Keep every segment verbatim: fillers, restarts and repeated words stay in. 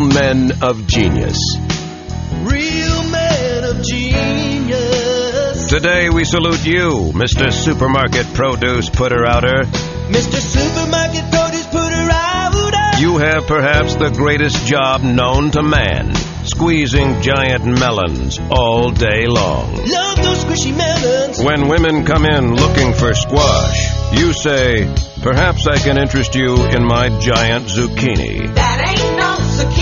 Real Men of Genius. Real Men of Genius. Today we salute you, Mister Supermarket Produce Putter Outer. Mister Supermarket Produce Putter Outer. You have perhaps the greatest job known to man, squeezing giant melons all day long. Love those squishy melons. When women come in looking for squash, you say, perhaps I can interest you in my giant zucchini. That ain't no zucchini.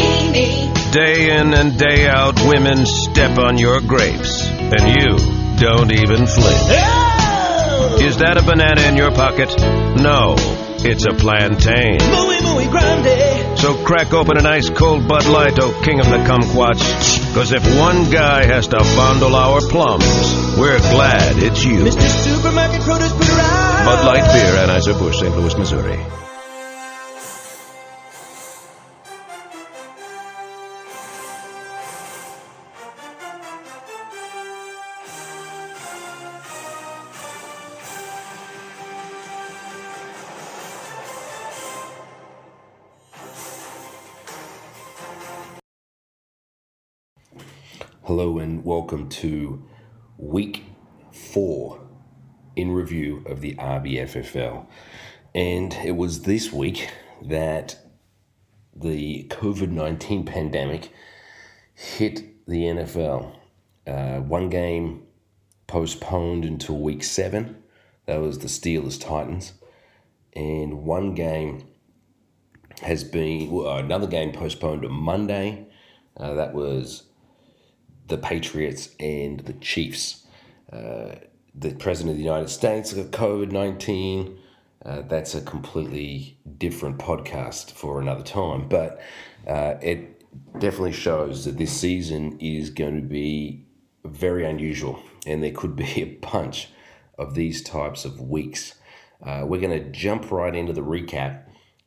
Day in and day out, women step on your grapes, and you don't even flinch. Oh! Is that a banana in your pocket? No, it's a plantain. Muy, muy grande. So crack open an ice-cold Bud Light, oh king of the kumquats, because if one guy has to fondle our plums, we're glad it's you. Mister Supermarket Produce Putter Out. Bud Light Beer, Anheuser-Busch, Saint Louis, Missouri. Hello and welcome to week four in review of the R B F F L. And it was this week that the COVID nineteen pandemic hit the N F L. Uh, one game postponed until week seven. That was the Steelers-Titans. And one game has been, well, another game postponed to Monday. Uh, that was the Patriots and the Chiefs. Uh, The President of the United States got COVID nineteen. Uh, that's a completely different podcast for another time. But uh, it definitely shows that this season is going to be very unusual. And there could be a bunch of these types of weeks. Uh, we're going to jump right into the recap.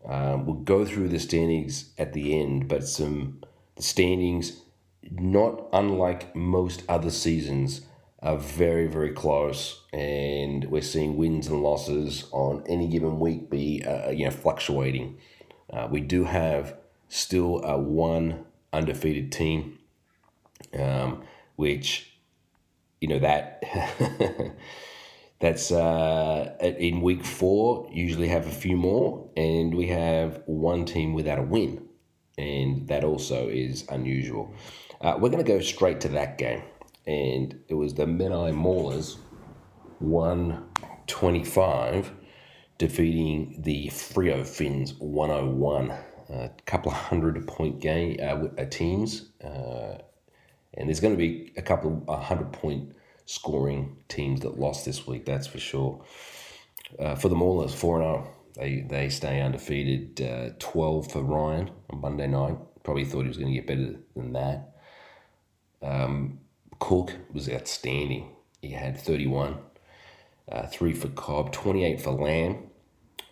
Um, we'll go through the standings at the end. But some the standings, not unlike most other seasons, are very, very close, and we're seeing wins and losses on any given week be uh, you know fluctuating. Uh, we do have still a one undefeated team, um, which you know that that's uh, in week four. Usually have a few more, and we have one team without a win, and that also is unusual. Uh, we're going to go straight to that game. And it was the Menai Maulers, one twenty-five, defeating the Frio Finns, one oh one. A couple of hundred-point game uh, teams, uh, and there's going to be a couple of hundred-point scoring teams that lost this week, that's for sure. Uh, for the Maulers, four and oh. They, they stay undefeated, uh, twelve for Ryan on Monday night. Probably thought he was going to get better than that. Um... Cook was outstanding. He had thirty-one, uh, three for Cobb, twenty-eight for Lamb,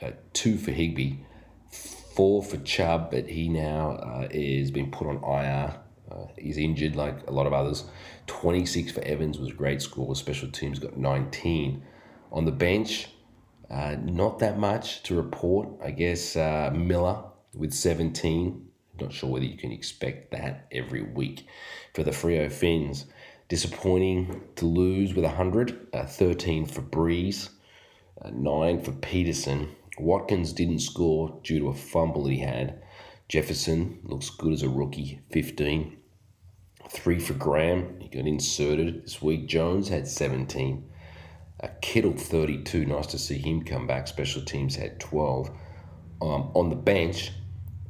uh, two for Higby, four for Chubb, but he now uh, is been put on I R. Uh, he's injured like a lot of others. twenty-six for Evans was a great score. Special teams got nineteen. On the bench, uh, not that much to report. I guess uh, Miller with seventeen. Not sure whether you can expect that every week. For the Frio Finns, disappointing to lose with one hundred, uh, thirteen for Breeze, uh, nine for Peterson. Watkins didn't score due to a fumble he had. Jefferson looks good as a rookie, fifteen. Three for Graham, he got inserted this week. Jones had seventeen. Uh, Kittle, thirty-two, nice to see him come back. Special teams had twelve. Um, on the bench,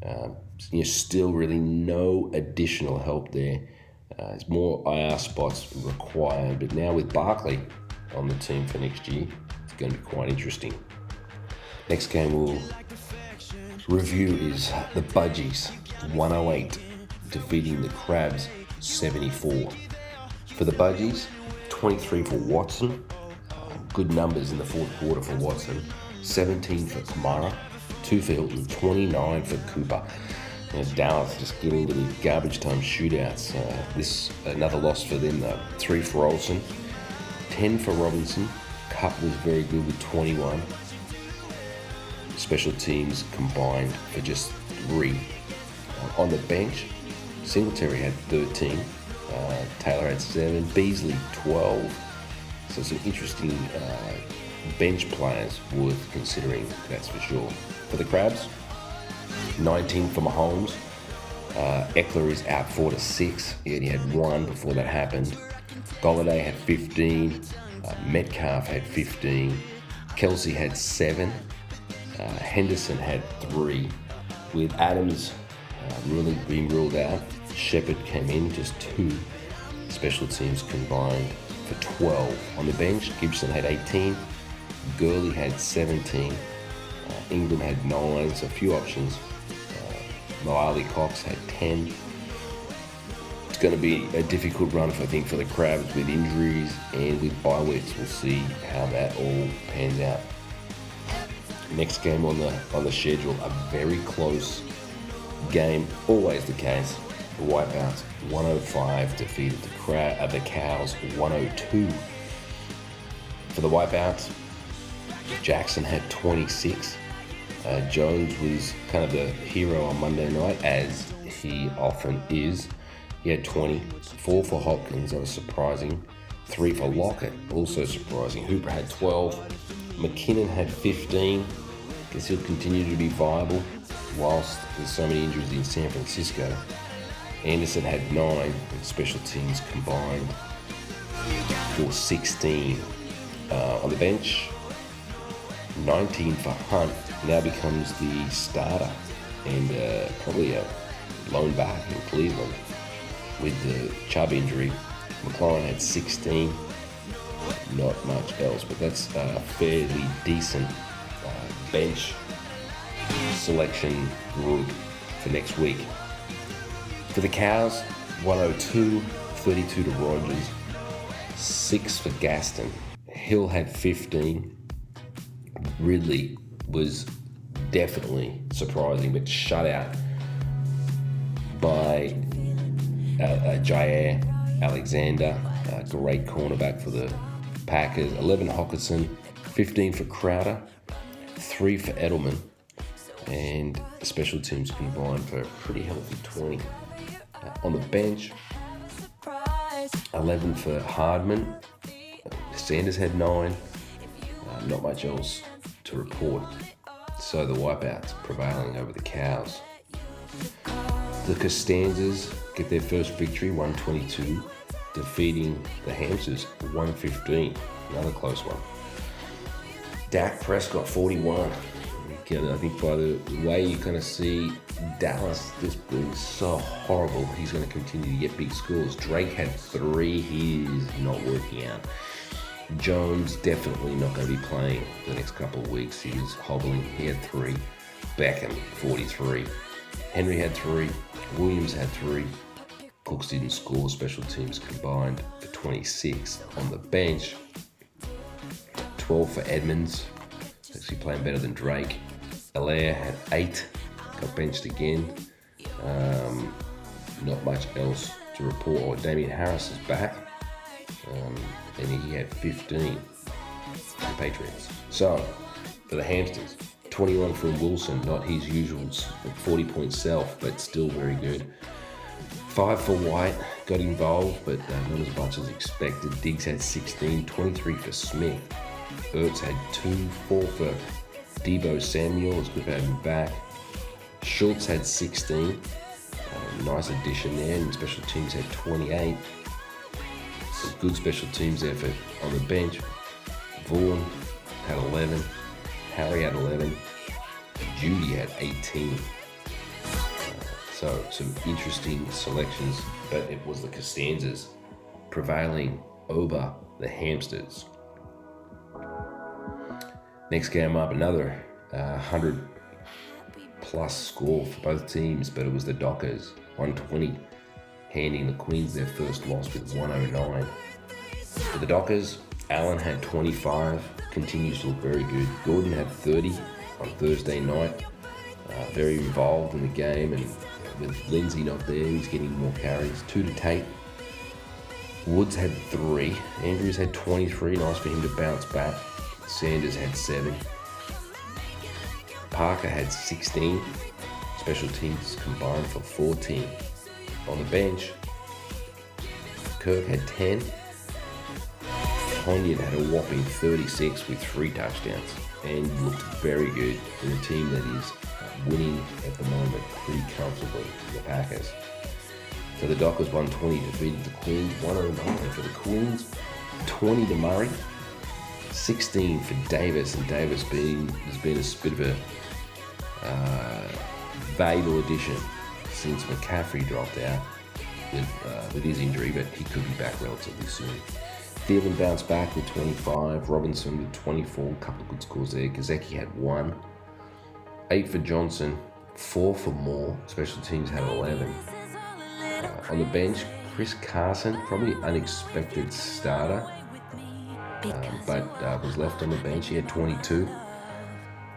uh, you know, still really no additional help there. Uh, there's more I R spots required, but now with Barkley on the team for next year, it's going to be quite interesting. Next game we'll review is the Budgies, one oh eight, defeating the Crabs, seventy-four. For the Budgies, twenty-three for Watson. Uh, good numbers in the fourth quarter for Watson. seventeen for Kamara, two for Hilton, twenty-nine for Cooper. You know, Dallas just getting into the garbage time shootouts. Uh, this another loss for them though. Three for Olsen, ten for Robinson. Cup was very good with twenty-one. Special teams combined for just three. on the bench, Singletary had thirteen, uh, Taylor had seven, Beasley twelve. So some interesting uh, bench players worth considering, that's for sure. For the Crabs, nineteen for Mahomes. Uh, Eckler is out four to six. He only had one before that happened. Golladay had fifteen. Uh, Metcalf had fifteen. Kelsey had seven. Uh, Henderson had three. With Adams uh, really being ruled out, Shepard came in, just two. Special teams combined for twelve. On the bench, Gibson had eighteen. Gurley had seventeen. Uh, Ingram had nine, so a few options. Miley Cox had ten. It's going to be a difficult run, for, I think, for the Crabs with injuries and with bye weeks. We'll see how that all pans out. Next game on the on the schedule, a very close game, always the case. The Wipeouts one oh five defeated the Crab, uh, the Cows one oh two. For the Wipeouts, Jackson had twenty-six. Uh, Jones was kind of the hero on Monday night, as he often is. He had twenty, four for Hopkins, that was surprising, three for Lockett, also surprising. Hooper had twelve, McKinnon had fifteen, because he'll continue to be viable whilst there's so many injuries in San Francisco. Anderson had nine, and special teams combined for sixteen. Uh, on the bench, nineteen for Hunt, now becomes the starter and uh, probably a lone back in Cleveland with the Chubb injury. McLaurin had sixteen, not much else, but that's a fairly decent uh, bench selection group for next week. For the Cows, one oh two, thirty-two to Rogers, six for Gaston. Hill had fifteen. Ridley was definitely surprising, but shut out by uh, uh, Jair Alexander, a great cornerback for the Packers. eleven Hockenson, fifteen for Crowder, three for Edelman, and special teams combined for a pretty healthy twenty. Uh, on the bench, eleven for Hardman, Sanders had nine. Uh, not much else to report. So the Wipeouts prevailing over the Cows. The Costanzas get their first victory, one twenty-two, defeating the Hamsters, one fifteen. Another close one. Dak Prescott, forty-one. Again, I think by the way you kind of see Dallas just being so horrible, he's going to continue to get big scores. Drake had three. He's not working out. Jones definitely not going to be playing the next couple of weeks. He was hobbling. He had three. Beckham, forty-three. Henry had three. Williams had three. Cooks didn't score. Special teams combined for twenty-six. On the bench, twelve for Edmonds. He's actually playing better than Drake. Allaire had eight. Got benched again. Um, not much else to report. Or Damian Harris is back. Um, and he had fifteen for the Patriots. So, for the Hamsters, twenty-one from Wilson, not his usual forty-point self, but still very good. five for White, got involved, but uh, not as much as expected. Diggs had sixteen, twenty-three for Smith. Ertz had two, four for Debo Samuel, it's good to have him back. Schultz had sixteen, uh, nice addition there, and special teams had twenty-eight. Good special teams effort. On the bench, Vaughan had eleven, Harry had eleven, Judy had eighteen. Uh, so some interesting selections, but it was the Costanzas prevailing over the Hamsters. Next game up, another uh, one hundred plus score for both teams, but it was the Dockers, one twenty. Handing the Queens their first loss with one oh nine. For the Dockers, Allen had twenty-five, continues to look very good. Gordon had thirty on Thursday night, uh, very involved in the game, and with Lindsay not there, he's getting more carries. Two to Tate. Woods had three. Andrews had twenty-three, nice for him to bounce back. Sanders had seven. Parker had sixteen. special teams combined for fourteen. On the bench, Kirk had ten. Ponyon had a whopping thirty-six with three touchdowns and looked very good in a team that is winning at the moment pretty comfortably, the Packers. So the Dockers one twenty defeated the Queens, one oh nine for the Queens, twenty to Murray, sixteen for Davis, and Davis being has been a bit of a uh, valuable addition since McCaffrey dropped out with, uh, with his injury, but he could be back relatively soon. Thielen bounced back with twenty-five, Robinson with twenty-four, couple of good scores there. Gazeki had one, eight for Johnson, four for Moore. Special teams had eleven. Uh, on the bench, Chris Carson, probably unexpected starter, uh, but uh, was left on the bench. He had twenty-two.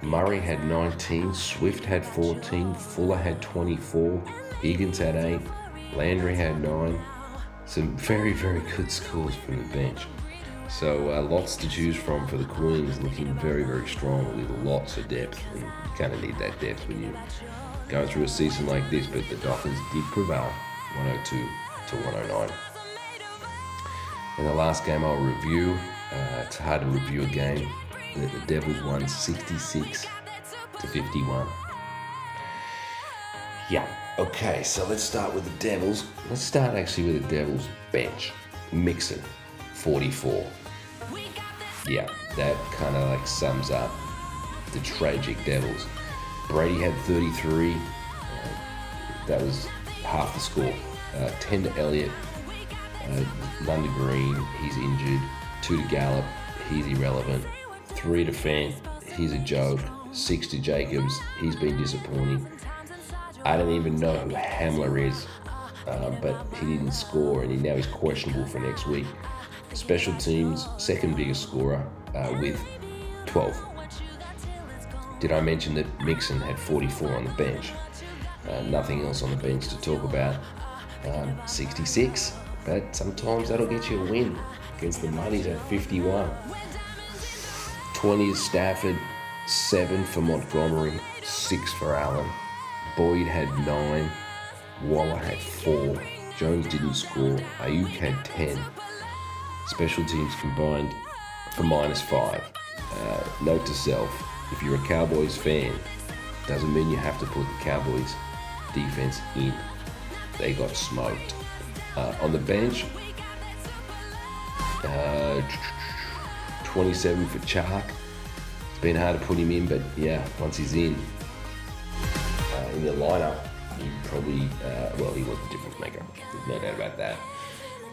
Murray had nineteen, Swift had fourteen, Fuller had twenty-four, Higgins had eight, Landry had nine. Some very, very good scores from the bench. So uh, lots to choose from for the Queens, looking very, very strong with lots of depth. And you kind of need that depth when you're going through a season like this, but the Dockers did prevail, one oh two to one oh nine. In the last game I'll review, uh, it's hard to review a game that the Devils won sixty-six to fifty-one. Yeah. Okay, so let's start with the Devils. Let's start actually with the Devils bench. Mixon, forty-four. Yeah, that kind of like sums up the tragic Devils. Brady had thirty-three. Uh, that was half the score. Uh, ten to Elliott. Uh, London Green, he's injured. Two to Gallup, he's irrelevant. Three to Fant, he's a joke. Six to Jacobs, he's been disappointing. I don't even know who Hamler is, uh, but he didn't score, and he, now he's questionable for next week. Special teams, second biggest scorer uh, with twelve. Did I mention that Mixon had forty-four on the bench? Uh, nothing else on the bench to talk about. Um, sixty-six, but sometimes that'll get you a win against the Muddies at fifty-one. twenty is Stafford, seven for Montgomery, six for Allen. Boyd had nine, Waller had four, Jones didn't score, Ayuk had ten. Special teams combined for minus five. Uh, note to self, if you're a Cowboys fan, doesn't mean you have to put the Cowboys defense in. They got smoked. Uh, on the bench, uh, twenty-seven for Chark. It's been hard to put him in, but yeah, once he's in, in the lineup, he probably, uh, well, he was a difference maker. There's no doubt about that.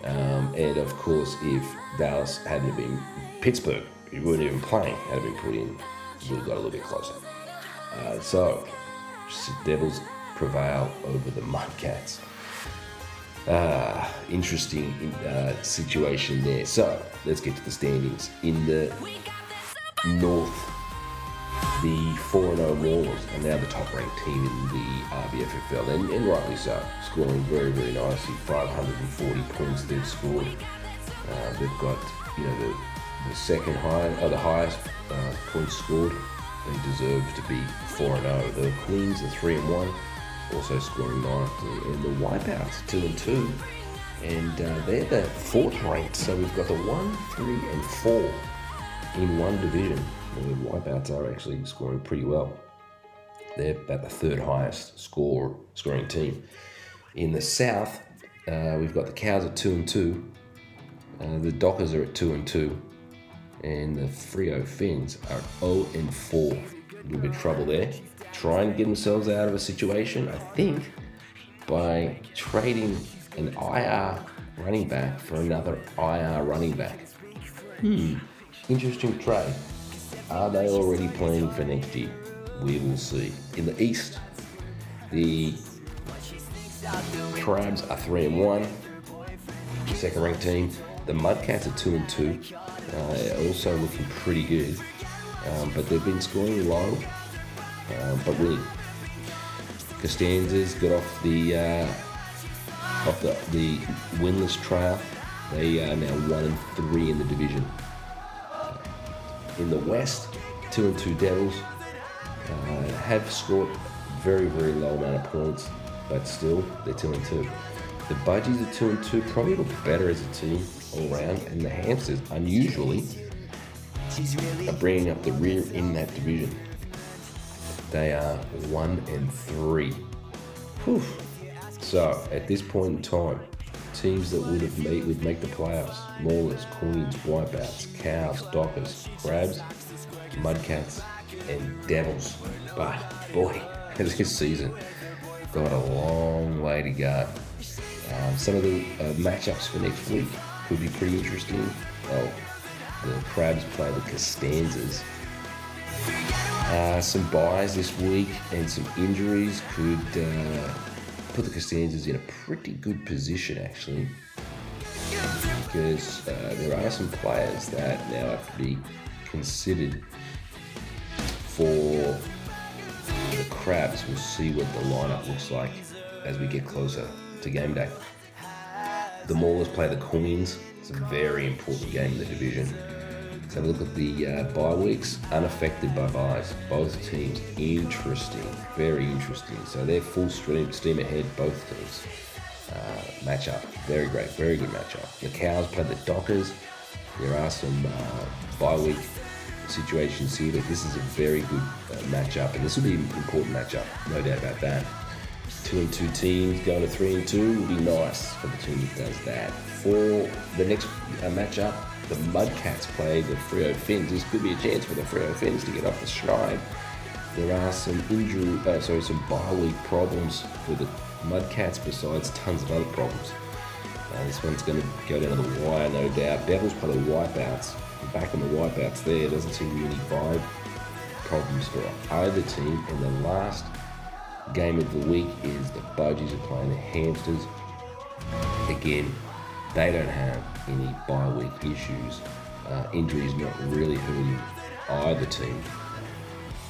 Um, and of course, if Dallas hadn't been Pittsburgh, he wouldn't even play. Had been put in, he would have got a little bit closer. Uh, so, Devils prevail over the Mudcats. Uh, interesting uh, situation there. So, let's get to the standings in the North. The four and oh Maulers are now the top-ranked team in the R B F F L, and, and rightly so, scoring very, very nicely. five hundred forty points they've scored. Uh, they've got, you know, the, the second high, or the highest uh, points scored. They deserve to be four and oh. The Queens are three and one, also scoring nicely, and the Wipeouts two and two, and uh, they're the fourth-ranked. So we've got the one, three, and four in one division. The Wipeouts are actually scoring pretty well. They're about the third highest score scoring team. In the South, uh, we've got the Cows at two and two, uh, the Dockers are at two and two, and the Frio Finns are zero and four. A little bit of trouble there. Try and get themselves out of a situation, I think, by trading an I R running back for another I R running back. Hmm, interesting trade. Are they already playing for next year? We will see. In the East, the Crabs are three and one, second ranked team. The Mudcats are two and two, uh, also looking pretty good, um, but they've been scoring low, uh, but winning. Costanzas got off the uh, off the, the winless trail. They are now one and three in the division. In the West, two and two Devils uh, have scored very, very low amount of points, but still, they're two and two. The Budgies are two and two, probably look better as a team all round, and the Hamsters, unusually, are bringing up the rear in that division. They are one and three. Whew. So, at this point in time, teams that would have made would make the playoffs: Maulers, Queens, Wipeouts, Cows, Dockers, Crabs, Mudcats, and Devils. But boy, this season got a long way to go. Um, some of the uh, matchups for next week could be pretty interesting. Oh, the Crabs play the Costanzas. Uh, some buys this week and some injuries could uh, put the Costanzas in a pretty good position, actually, because uh, there are some players that now have to be considered for the Crabs. We'll see what the lineup looks like as we get closer to game day. The Maulers play the Queens. It's a very important game in the division. So look at the uh, bye weeks, unaffected by byes. Both teams, interesting, very interesting. So they're full stream, steam ahead, both teams. Uh, matchup, very great, very good matchup. The Cows play the Dockers. There are some uh, bye week situations here, but this is a very good uh, matchup, and this will be an important matchup, no doubt about that. Two and two teams going to three and two will be nice for the team that does that. For the next uh, matchup, the Mudcats play the Frio Finns. This could be a chance for the Frio Finns to get off the stride. There are some injury, uh, sorry, some bye week problems for the Mudcats, besides tons of other problems. Uh, this one's going to go down to the wire, no doubt. Devils play the Wipeouts. Back on the Wipeouts there, doesn't seem to be any bye problems for either team. And the last game of the week is the Budgies are playing the Hamsters. Again, they don't have any bye week issues. Uh, injuries not really hurting either team.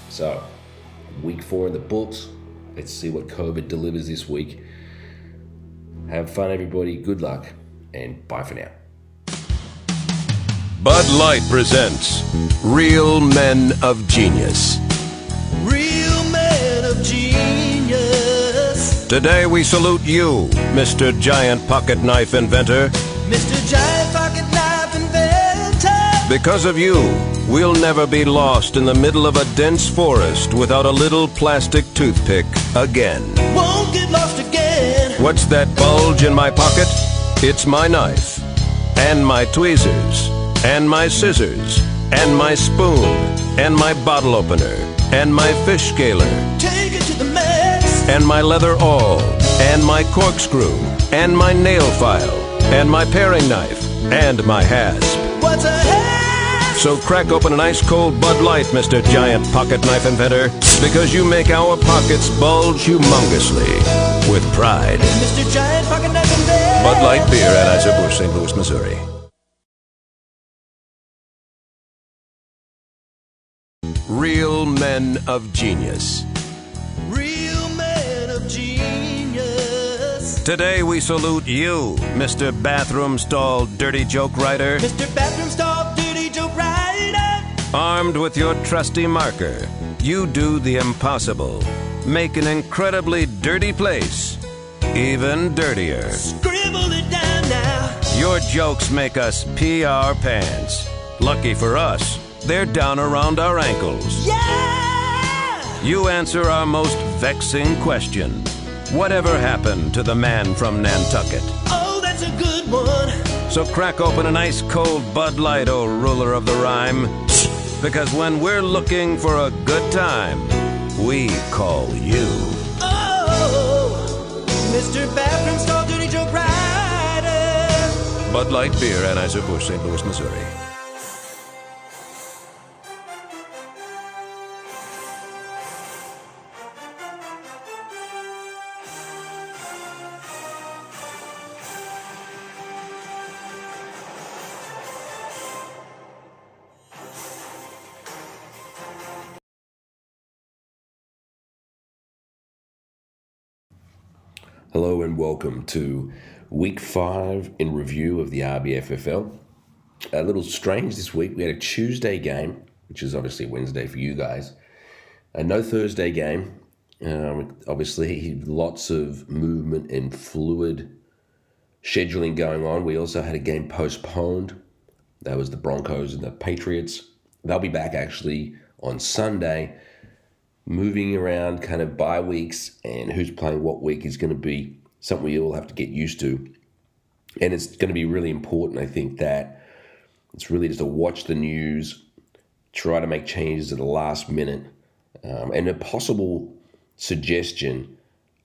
So, week four in the books. Let's see what COVID delivers this week. Have fun, everybody. Good luck, and bye for now. Bud Light presents Real Men of Genius. Real Men of Genius. Today we salute you, Mister Giant Pocket Knife Inventor. Mister Giant Pocket Knife Inventor. Because of you, we'll never be lost in the middle of a dense forest without a little plastic toothpick again. Won't get lost again. What's that bulge in my pocket? It's my knife, and my tweezers, and my scissors, and my spoon, and my bottle opener, and my fish scaler. Take it to the max. And my leather awl, and my corkscrew, and my nail file, and my paring knife, and my hasp. What's a hasp? So crack open an ice-cold Bud Light, Mister Giant Pocket Knife Inventor, because you make our pockets bulge humongously with pride. Mister Giant Pocket Knife Inventor. Bud Light Beer, Anheuser-Busch, Saint Louis, Missouri. Real Men of Genius. Real Men of Genius. Today we salute you, Mister Bathroom Stall Dirty Joke Writer. Mister Bathroom Stall Dirty Joke Writer. Armed with your trusty marker, you do the impossible. Make an incredibly dirty place even dirtier. Scribble it down now. Your jokes make us pee our pants. Lucky for us, they're down around our ankles. Yeah! You answer our most vexing question. Whatever happened to the man from Nantucket? Oh, that's a good one. So crack open an ice-cold Bud Light, oh ruler of the rhyme, because when we're looking for a good time, we call you. Oh, Mister Bathroom Stall Dirty Joke Rider. Bud Light Beer, Anheuser-Busch, Saint Louis, Missouri. Hello and welcome to week five in review of the R B F F L. A little strange this week. We had a Tuesday game, which is obviously Wednesday for you guys. A no Thursday game, Uh, obviously, lots of movement and fluid scheduling going on. We also had a game postponed. That was the Broncos and the Patriots. They'll be back actually on Sunday, moving around kind of bye weeks, and who's playing what week is going to be something we all have to get used to. And it's going to be really important, I think, that it's really just to watch the news, try to make changes at the last minute. Um, and a possible suggestion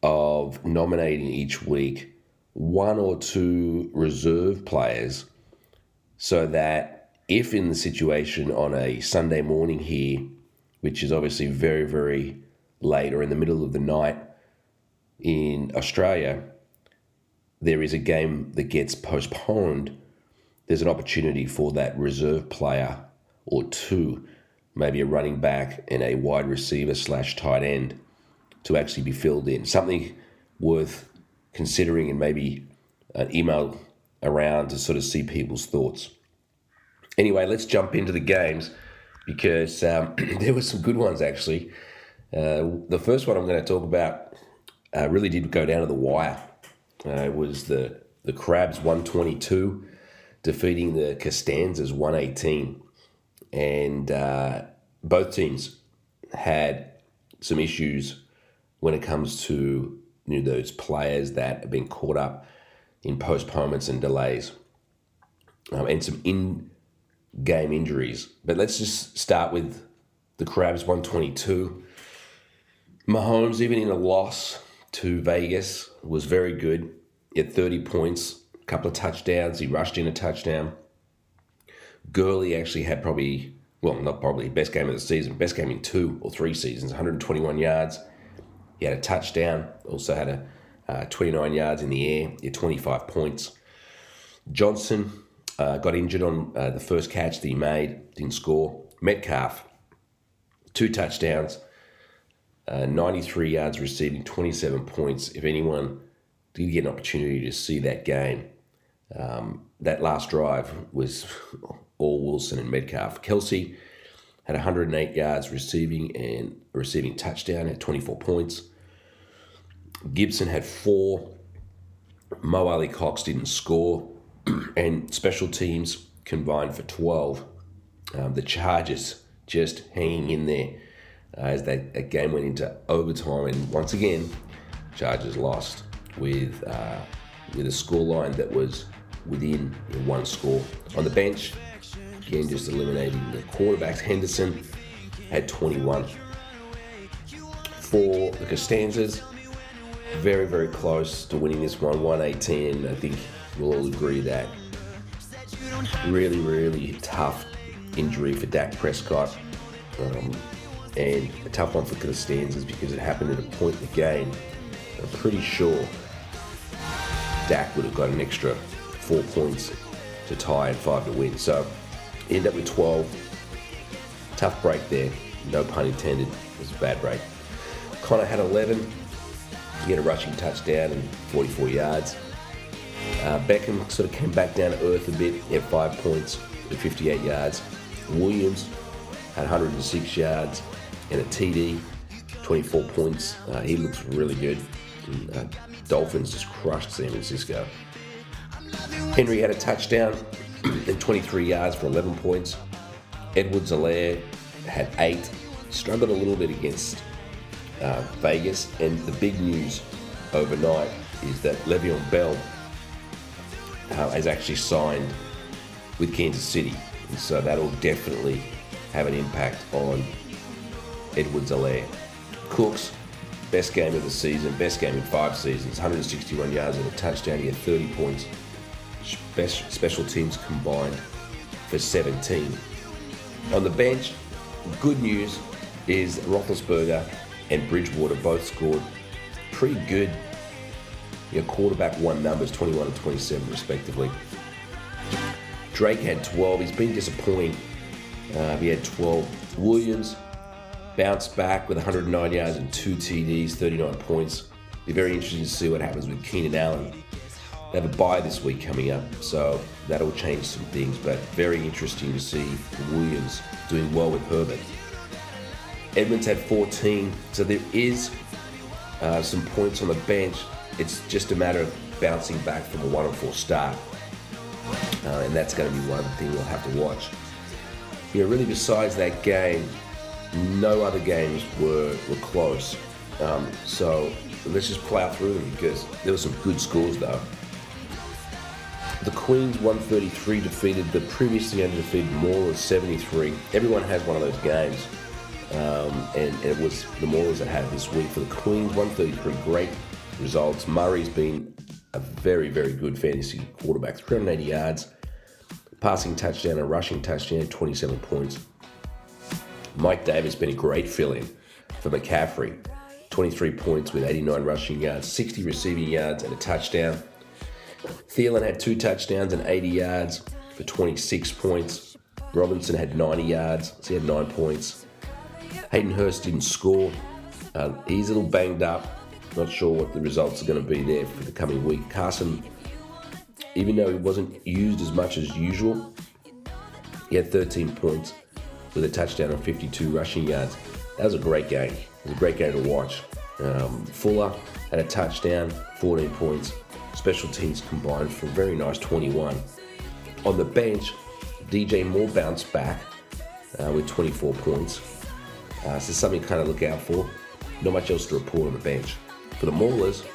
of nominating each week one or two reserve players so that if in the situation on a Sunday morning here, which is obviously very, very late or in the middle of the night in Australia, there is a game that gets postponed, there's an opportunity for that reserve player or two, maybe a running back and a wide receiver slash tight end, to actually be filled in. Something worth considering, and maybe an email around to sort of see people's thoughts. Anyway, let's jump into the games because um, there were some good ones actually. Uh, the first one I'm going to talk about uh, really did go down to the wire. Uh, it was the, the Crabs one twenty-two defeating the Costanzas one eighteen. And uh, both teams had some issues when it comes to, you know, those players that have been caught up in postponements and delays, um, and some in-game injuries. But let's just start with the Crabs one twenty-two. Mahomes, even in a loss to Vegas, was very good. He had thirty points, a couple of touchdowns. He rushed in a touchdown. Gurley actually had probably, well, not probably, best game of the season, best game in two or three seasons, one hundred twenty-one yards. He had a touchdown, also had a uh, twenty-nine yards in the air, he had twenty-five points. Johnson uh, got injured on uh, the first catch that he made, didn't score. Metcalf, two touchdowns, uh, ninety-three yards receiving, twenty-seven points. If anyone did get an opportunity to see that game, um, that last drive was all Wilson and Metcalf. Kelsey had one hundred eight yards receiving and a receiving touchdown at twenty-four points. Gibson had four. Mo Ali Cox didn't score. And special teams combined for twelve. Um, the Chargers just hanging in there uh, as that, that game went into overtime. And once again, Chargers lost with, uh, with a scoreline that was within one score. On the bench, again, just eliminating the quarterbacks. Henderson had twenty-one. For the Costanzas, very, very close to winning this one, one eighteen. I think we'll all agree that really, really tough injury for Dak Prescott, um, and a tough one for Costanzas because it happened at a point in the game. I'm pretty sure Dak would have got an extra four points to tie and five to win. So end up with twelve. Tough break there. No pun intended. It was a bad break. Connor had eleven. He had a rushing touchdown and forty-four yards. Uh, Beckham sort of came back down to earth a bit. He had five points and fifty-eight yards. Williams had one hundred six yards and a T D, twenty-four points. Uh, he looks really good. And, uh, Dolphins just crushed San Francisco. Henry had a touchdown and twenty-three yards for eleven points. Edwards-Helaire had eight. Struggled a little bit against uh, Vegas. And the big news overnight is that Le'Veon Bell uh, has actually signed with Kansas City. And so that'll definitely have an impact on Edwards-Helaire. Cooks, best game of the season, best game in five seasons. one hundred sixty-one yards and a touchdown. He had thirty points. Special teams combined for seventeen. On the bench, good news is Roethlisberger and Bridgewater both scored pretty good. Your quarterback one numbers, twenty-one and twenty-seven respectively. Drake had twelve. He's been disappointing. Uh, he had twelve. Williams bounced back with one hundred nine yards and two T Ds, thirty-nine points. Be very interesting to see what happens with Keenan Allen. They have a bye this week coming up, so that'll change some things, but very interesting to see Williams doing well with Herbert. Edmonds had fourteen, so there is uh, some points on the bench. It's just a matter of bouncing back from a one on four start. Uh, and that's going to be one thing we'll have to watch. You know, really besides that game, no other games were, were close. Um, so let's just plow through them because there were some good scores though. The Queens one thirty-three defeated the previously undefeated Maulers seventy-three. Everyone has one of those games. Um, and, and it was the Maulers that had it this week. For the Queens one thirty-three, great results. Murray's been a very, very good fantasy quarterback. three hundred eighty yards, passing touchdown, a rushing touchdown, twenty-seven points. Mike Davis been a great fill-in for McCaffrey. twenty-three points with eighty-nine rushing yards, sixty receiving yards, and a touchdown. Thielen had two touchdowns and eighty yards for twenty-six points. Robinson had ninety yards, so he had nine points. Hayden Hurst didn't score. Uh, he's a little banged up. Not sure what the results are going to be there for the coming week. Carson, even though he wasn't used as much as usual, he had thirteen points with a touchdown and fifty-two rushing yards. That was a great game. It was a great game to watch. Um, Fuller had a touchdown, fourteen points. Special teams combined for a very nice twenty-one. On the bench, D J Moore bounced back uh, with twenty-four points. Uh, so something to kind of look out for. Not much else to report on the bench. For the Maulers,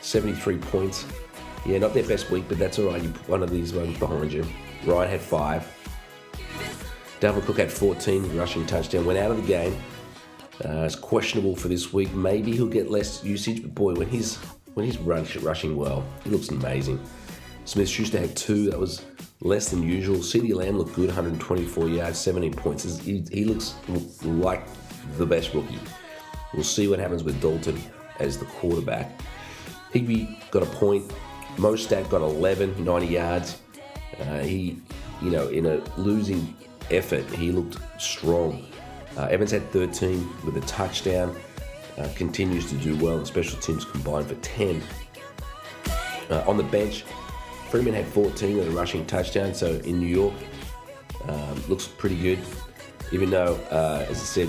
seventy-three points. Yeah, not their best week, but that's all right. You put one of these ones behind you. Ryan had five. Dalvin Cook had fourteen, rushing touchdown. Went out of the game. Uh, it's questionable for this week. Maybe he'll get less usage, but boy, when he's when he's rush, rushing well, he looks amazing. Smith-Schuster had two. That was less than usual. CeeDee Lamb looked good, one hundred twenty-four yards, seventeen points. He, he looks like the best rookie. We'll see what happens with Dalton as the quarterback. Higby got a point. Mostad got eleven, ninety yards. Uh, he, you know, in a losing effort, he looked strong. Uh, Evans had thirteen with a touchdown. Uh, continues to do well, and special teams combined for ten. Uh, on the bench, Freeman had fourteen with a rushing touchdown, so in New York, um, looks pretty good. Even though, uh, as I said,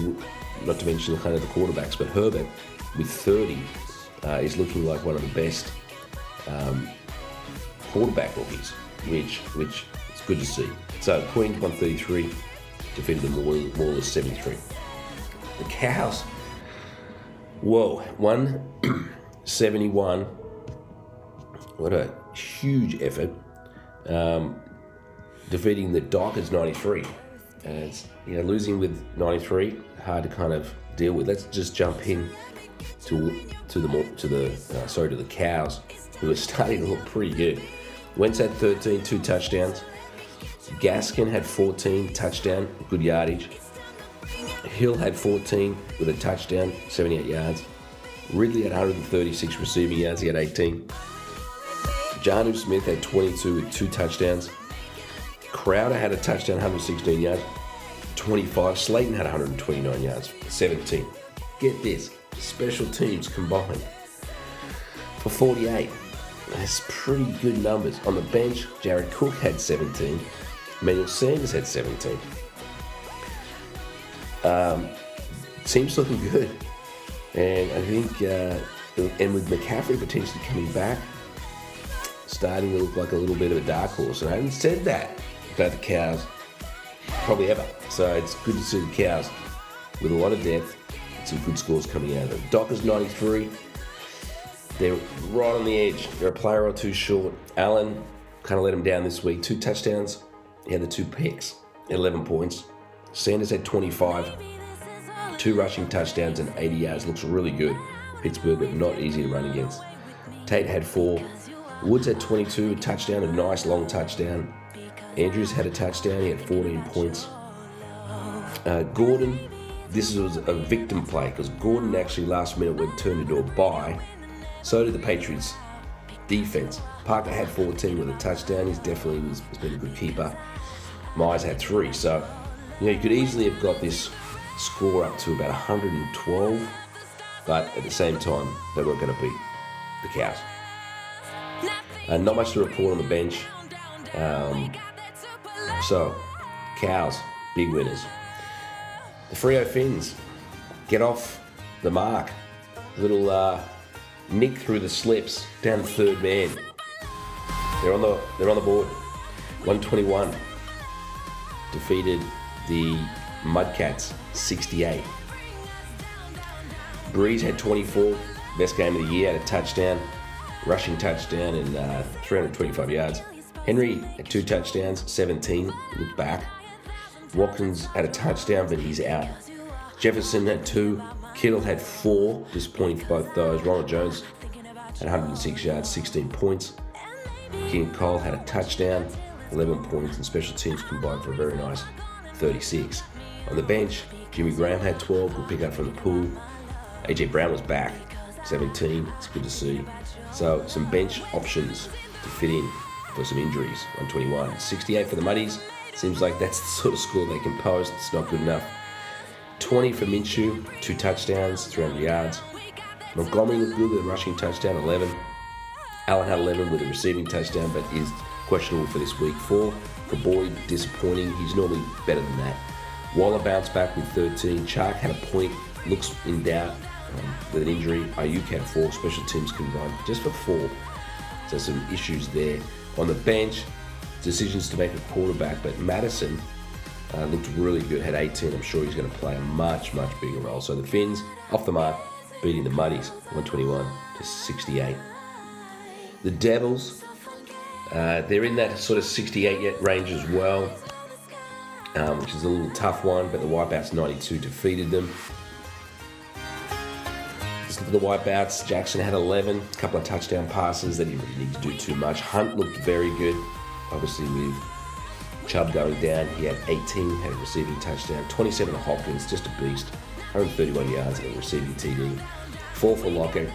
not to mention kind of the quarterbacks, but Herbert with thirty uh, is looking like one of the best um, quarterback rookies, which which is good to see. So Queens one thirty-three defeated the Maulers seventy-three. The Cows, whoa, one seventy-one. What a huge effort, um, defeating the Dockers ninety-three. And it's, you know, losing with ninety-three, hard to kind of deal with. Let's just jump in to to the to the uh, sorry to the Cows, who are starting to look pretty good. Wentz had thirteen, two touchdowns. Gaskin had fourteen, touchdown, good yardage. Hill had fourteen with a touchdown, seventy-eight yards. Ridley had one hundred thirty-six receiving yards, he had eighteen. Jahnu Smith had twenty-two with two touchdowns. Crowder had a touchdown, one hundred sixteen yards, twenty-five. Slayton had one hundred twenty-nine yards, seventeen. Get this, special teams combined for forty-eight. That's pretty good numbers. On the bench, Jared Cook had seventeen. Manuel Sanders had seventeen. Um, seems looking good. And I think, uh, and with McCaffrey potentially coming back, starting to look like a little bit of a dark horse. And I haven't said that about the Cows probably ever. So it's good to see the Cows with a lot of depth and some good scores coming out of them. Dockers ninety-three. They're right on the edge. They're a player or two short. Allen kind of let him down this week. Two touchdowns. He had the two picks. eleven points. Sanders had twenty-five. Two rushing touchdowns and eighty yards. Looks really good. Pittsburgh, but not easy to run against. Tate had four. Woods had twenty-two. A touchdown. A nice long touchdown. Andrews had a touchdown. He had fourteen points. Uh, Gordon. This was a victim play because Gordon actually last minute went turned into a bye. So did the Patriots' defense. Parker had fourteen with a touchdown. He's definitely he's been a good keeper. Myers had three. So, you know, you could easily have got this score up to about one hundred twelve. But at the same time, they weren't going to beat the Cows. Uh, not much to report on the bench. Um, so, Cows, big winners. The Frio Finns get off the mark. Little... Uh, nick through the slips down the third man. They're on the they're on the board. one twenty-one defeated the Mudcats sixty-eight. Breeze had twenty-four, best game of the year, had a touchdown, rushing touchdown, and uh, three hundred twenty-five yards. Henry had two touchdowns, seventeen, looked back. Watkins had a touchdown, but he's out. Jefferson had two. Kittle had four, disappointing for both those. Ronald Jones had one hundred six yards, sixteen points. King Cole had a touchdown, eleven points, and special teams combined for a very nice thirty-six. On the bench, Jimmy Graham had twelve, good pick up from the pool. A J Brown was back, seventeen, it's good to see. So some bench options to fit in for some injuries, one twenty-one. sixty-eight for the Muddies, seems like that's the sort of score they can post, it's not good enough. twenty for Minshew, two touchdowns, three hundred yards. Montgomery looked good with a rushing touchdown, eleven. Allen had eleven with a receiving touchdown, but is questionable for this week. Four for Boyd, disappointing, he's normally better than that. Waller bounced back with thirteen. Chark had a point, looks in doubt um, with an injury. Ayuk had four, special teams combined just for four. So some issues there. On the bench, decisions to make a quarterback, but Madison uh, looked really good, had eighteen. I'm sure he's going to play a much, much bigger role. So the Finns off the mark, beating the Muddies one twenty-one to sixty-eight. The Devils, uh, they're in that sort of sixty-eight range as well, um, which is a little tough one, but the Wipeouts ninety-two defeated them. The Wipeouts, Jackson had eleven, a couple of touchdown passes, they didn't really need to do too much. Hunt looked very good, obviously with Chubb going down, he had eighteen, had a receiving touchdown, twenty-seven to Hopkins, just a beast, one hundred thirty-one yards and a receiving T D, four for Lockett,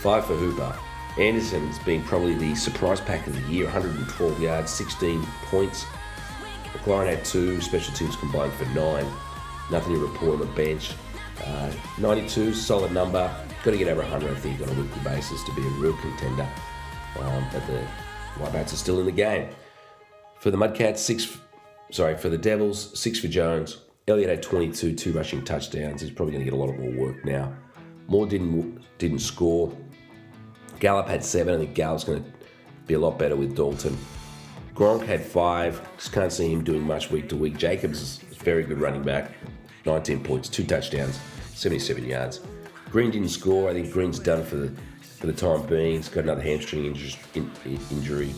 five for Hooper. Anderson's been probably the surprise pack of the year, one hundred twelve yards, sixteen points. McLaurin had two, special teams combined for nine, nothing to report on the bench. Uh, ninety-two, solid number. Got to get over one hundred, I think, on a weekly basis to be a real contender. Um, but the Wipeouts are still in the game. For the Mudcats, six. Sorry, for the Devils, six for Jones. Elliott had twenty-two, two rushing touchdowns. He's probably going to get a lot of more work now. Moore didn't didn't score. Gallup had seven. I think Gallup's going to be a lot better with Dalton. Gronk had five. Just can't see him doing much week to week. Jacobs is a very good running back. nineteen points, two touchdowns, seventy-seven yards. Green didn't score. I think Green's done for the for the time being. He's got another hamstring injury. In, injury.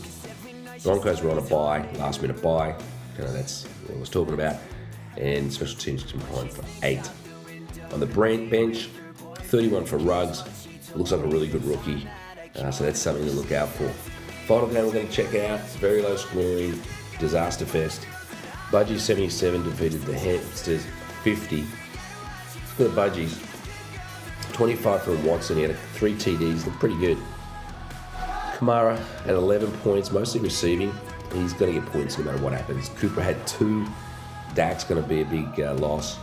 Broncos were on a bye, last minute bye. You know, that's what I was talking about. And special teams combined for eight. On the Brent bench, thirty-one for Ruggs. Looks like a really good rookie. Uh, so that's something to look out for. Final game we're going to check out. It's very low scoring, disaster fest. Budgie seventy-seven defeated the Hamsters fifty. For the Budgies, twenty-five for Watson, he had three T Ds, looked pretty good. Kamara had eleven points, mostly receiving. He's going to get points no matter what happens. Cooper had two. Dak's going to be a big uh, loss.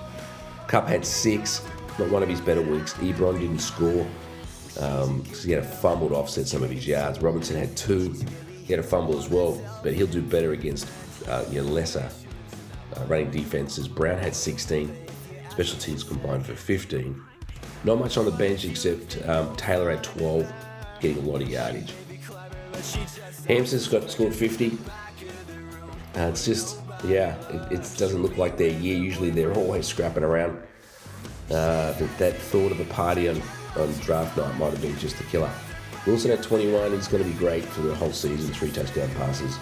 Cup had six, not one of his better weeks. Ebron didn't score. Um, he had a fumble to offset some of his yards. Robinson had two. He had a fumble as well, but he'll do better against uh, your lesser Uh, running defenses. Brown had sixteen, special teams combined for fifteen. Not much on the bench except um, Taylor at twelve, getting a lot of yardage. Hamsters got scored fifty. Uh, it's just, yeah, it, it doesn't look like their year. Usually they're always scrapping around. Uh, but that thought of a party on, on draft night might have been just the killer. Wilson at twenty-one, he's going to be great for the whole season, three touchdown passes.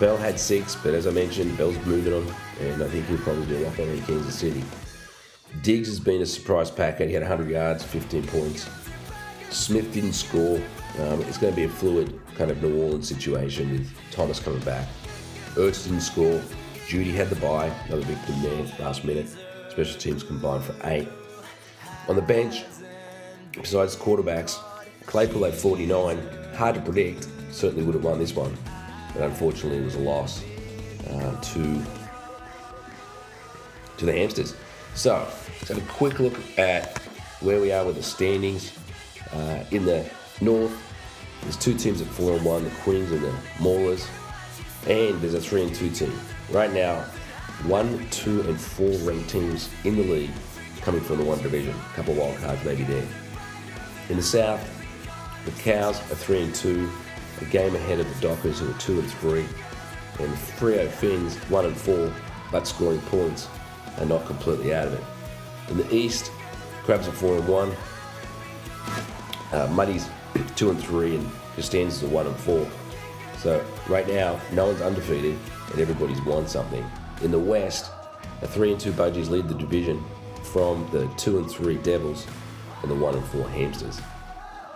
Bell had six, but as I mentioned, Bell's moving on, and I think he'll probably do a lot better in Kansas City. Diggs has been a surprise packet. He had one hundred yards, fifteen points. Smith didn't score. Um, it's going to be a fluid kind of New Orleans situation with Thomas coming back. Ertz didn't score. Judy had the bye, another victim there, last minute. Special teams combined for eight. On the bench, besides quarterbacks, Claypool had forty-nine. Hard to predict. Certainly would have won this one. But unfortunately, it was a loss uh, to to the Hamsters. So, let's have a quick look at where we are with the standings. Uh, in the North, there's two teams at four and one: the Queens and the Maulers, and there's a three and two team. Right now, one, two, and four ranked teams in the league coming from the one division. A couple of wild cards maybe there. In the South, The Cows are three and two, a game ahead of the Dockers, who are two and three, and the Frio Finns one and four, but scoring points and not completely out of it. In the East, Crabs are four and one, uh, Muddies two and three, and Costanzas are one and four. So right now, no one's undefeated and everybody's won something. In the West, the three and two Budgies lead the division from the two and three Devils and the one and four Hamsters.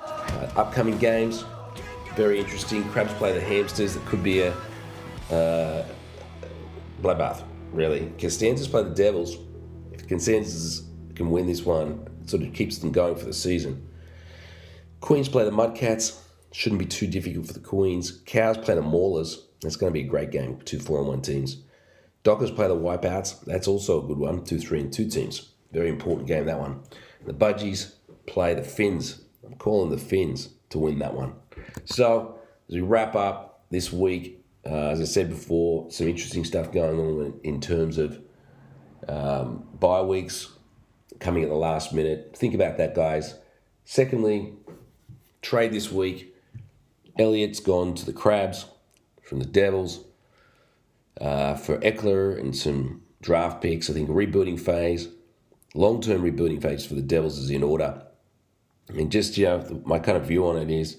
Uh, upcoming games, very interesting. Crabs play the Hamsters. It could be a uh, bloodbath, really. Costanzas play the Devils. If Costanzas can win this one, it sort of keeps them going for the season. Queens play the Mudcats. Shouldn't be too difficult for the Queens. Cows play the Maulers. That's going to be a great game, two four and one teams. Dockers play the Wipeouts. That's also a good one, two three and two teams. Very important game, that one. The Budgies play the Finns. I'm calling the Finns to win that one. So, as we wrap up this week, uh, as I said before, some interesting stuff going on in terms of um, bye weeks coming at the last minute. Think about that, guys. Secondly, trade this week. Elliott's gone to the Crabs from the Devils uh, for Eckler and some draft picks. I think a rebuilding phase, long-term rebuilding phase for the Devils is in order. I mean, just, you know, my kind of view on it is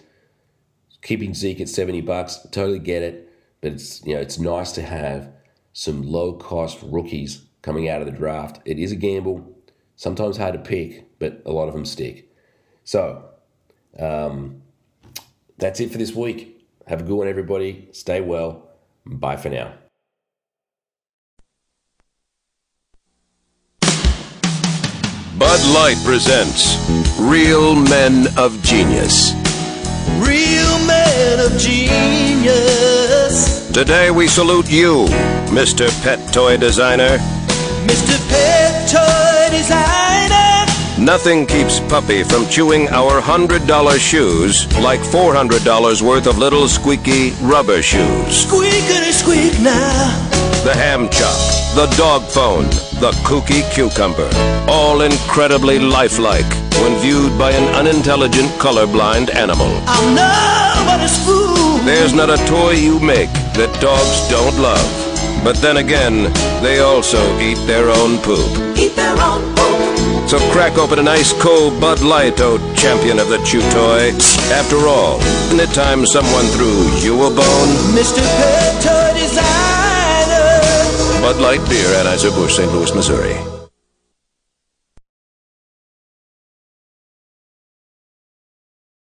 keeping Zeke at seventy bucks. Totally get it, but it's, you know, it's nice to have some low-cost rookies coming out of the draft. It is a gamble, sometimes hard to pick, but a lot of them stick. So um, that's it for this week. Have a good one, everybody. Stay well. Bye for now. Bud Light presents Real Men of Genius. Real Men of Genius. Today we salute you, Mister Pet Toy Designer. Mister Pet Toy Designer. Nothing keeps Puppy from chewing our one hundred dollar shoes like four hundred dollars worth of little squeaky rubber shoes. Squeakity squeak now. The ham chop, the dog phone, the kooky cucumber, all incredibly lifelike when viewed by an unintelligent, colorblind animal. I'm nobody's fool. There's not a toy you make that dogs don't love. But then again, they also eat their own poop. Eat their own poop. So crack open an ice-cold Bud Light, oh champion of the chew toy. After all, isn't it time someone threw you a bone? Mister Pet Toy Design. Bud Light Beer, Anheuser-Busch, Saint Louis, Missouri.